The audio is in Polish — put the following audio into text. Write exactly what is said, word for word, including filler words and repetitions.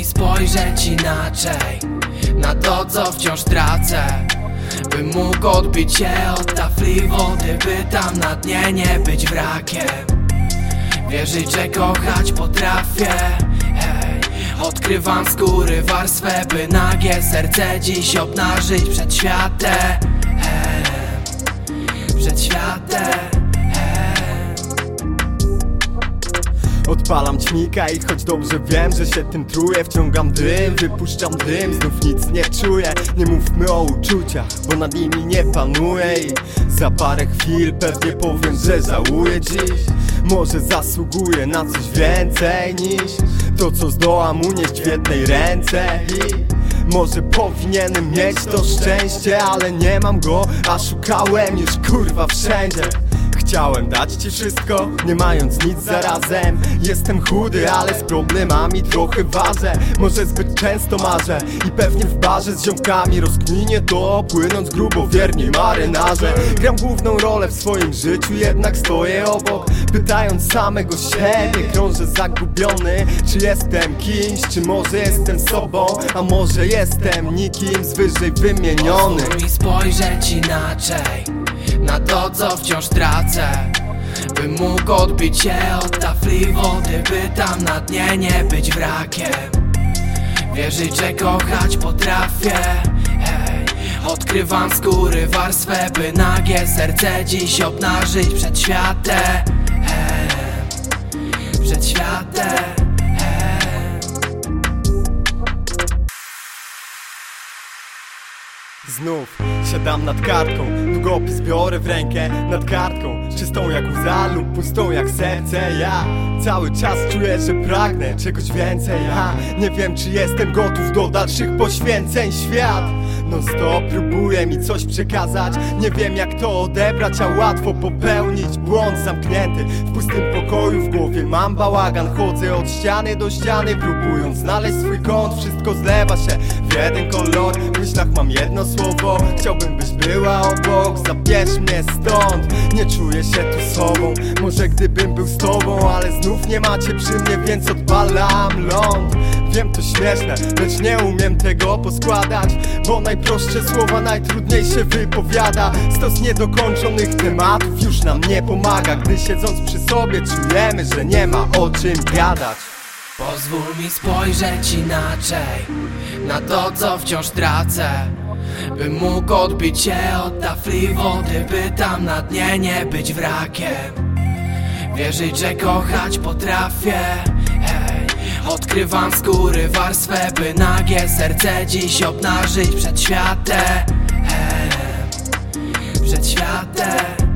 mi spojrzeć inaczej na to, co wciąż tracę, by mógł odbić się od tafli wody, by tam na dnie nie być wrakiem. Wierzyć, że kochać potrafię, hej. Odkrywam skóry warstwę, by nagie serce dziś obnażyć przed światem, hej. Przed światem. Odpalam ćmika i choć dobrze wiem, że się tym truję, wciągam dym, wypuszczam dym, znów nic nie czuję. Nie mówmy o uczuciach, bo nad nimi nie panuję i za parę chwil pewnie powiem, że żałuję dziś. Może zasługuję na coś więcej niż to, co zdołam unieść w jednej ręce i może powinienem mieć to szczęście, ale nie mam go, a szukałem już kurwa wszędzie. Chciałem dać ci wszystko, nie mając nic zarazem. Jestem chudy, ale z problemami trochę ważę. Może zbyt często marzę i pewnie w barze z ziomkami rozkminie to, płynąc grubo wierni marynarze. Gram główną rolę w swoim życiu, jednak stoję obok, pytając samego siebie. Krążę zagubiony, czy jestem kimś, czy może jestem sobą, a może jestem nikim z wyżej wymienionych. Pozwól mi spojrzeć inaczej na to, co wciąż tracę, by mógł odbić się od tafli wody, by tam na dnie nie być wrakiem. Wierzyć, że kochać potrafię, hej. Odkrywam skóry warstwę, by nagie serce dziś obnażyć przed światem, hej. Przed światem. Znów siadam nad kartką, długopis biorę w rękę. Nad kartką, czystą jak łza lub pustą jak serce. Ja cały czas czuję, że pragnę czegoś więcej. Ja nie wiem, czy jestem gotów do dalszych poświęceń. Świat non stop próbuje mi coś przekazać. Nie wiem, jak to odebrać, a łatwo popełnić błąd. Zamknięty w pustym pokoju, w głowie mam bałagan. Chodzę od ściany do ściany, próbując znaleźć swój kąt. Wszystko zlewa się w jeden kolor, w myślach mam jedno słowo. Chciałbym, byś była obok, zabierz mnie stąd. Nie czuję się tu sobą, może gdybym był z tobą, ale znów nie macie przy mnie, więc odpalam ląd. Wiem, to śmieszne, lecz nie umiem tego poskładać, bo najprostsze słowa najtrudniej się wypowiada. Stos niedokończonych tematów już nam nie pomaga, gdy siedząc przy sobie czujemy, że nie ma o czym gadać. Pozwól mi spojrzeć inaczej na to, co wciąż tracę, by mógł odbić się od tafli wody, by tam na dnie nie być wrakiem. Wierzyć, że kochać potrafię, hej. Odkrywam skóry warstwę, by nagie serce dziś obnażyć przed światem, hej. Przed światem.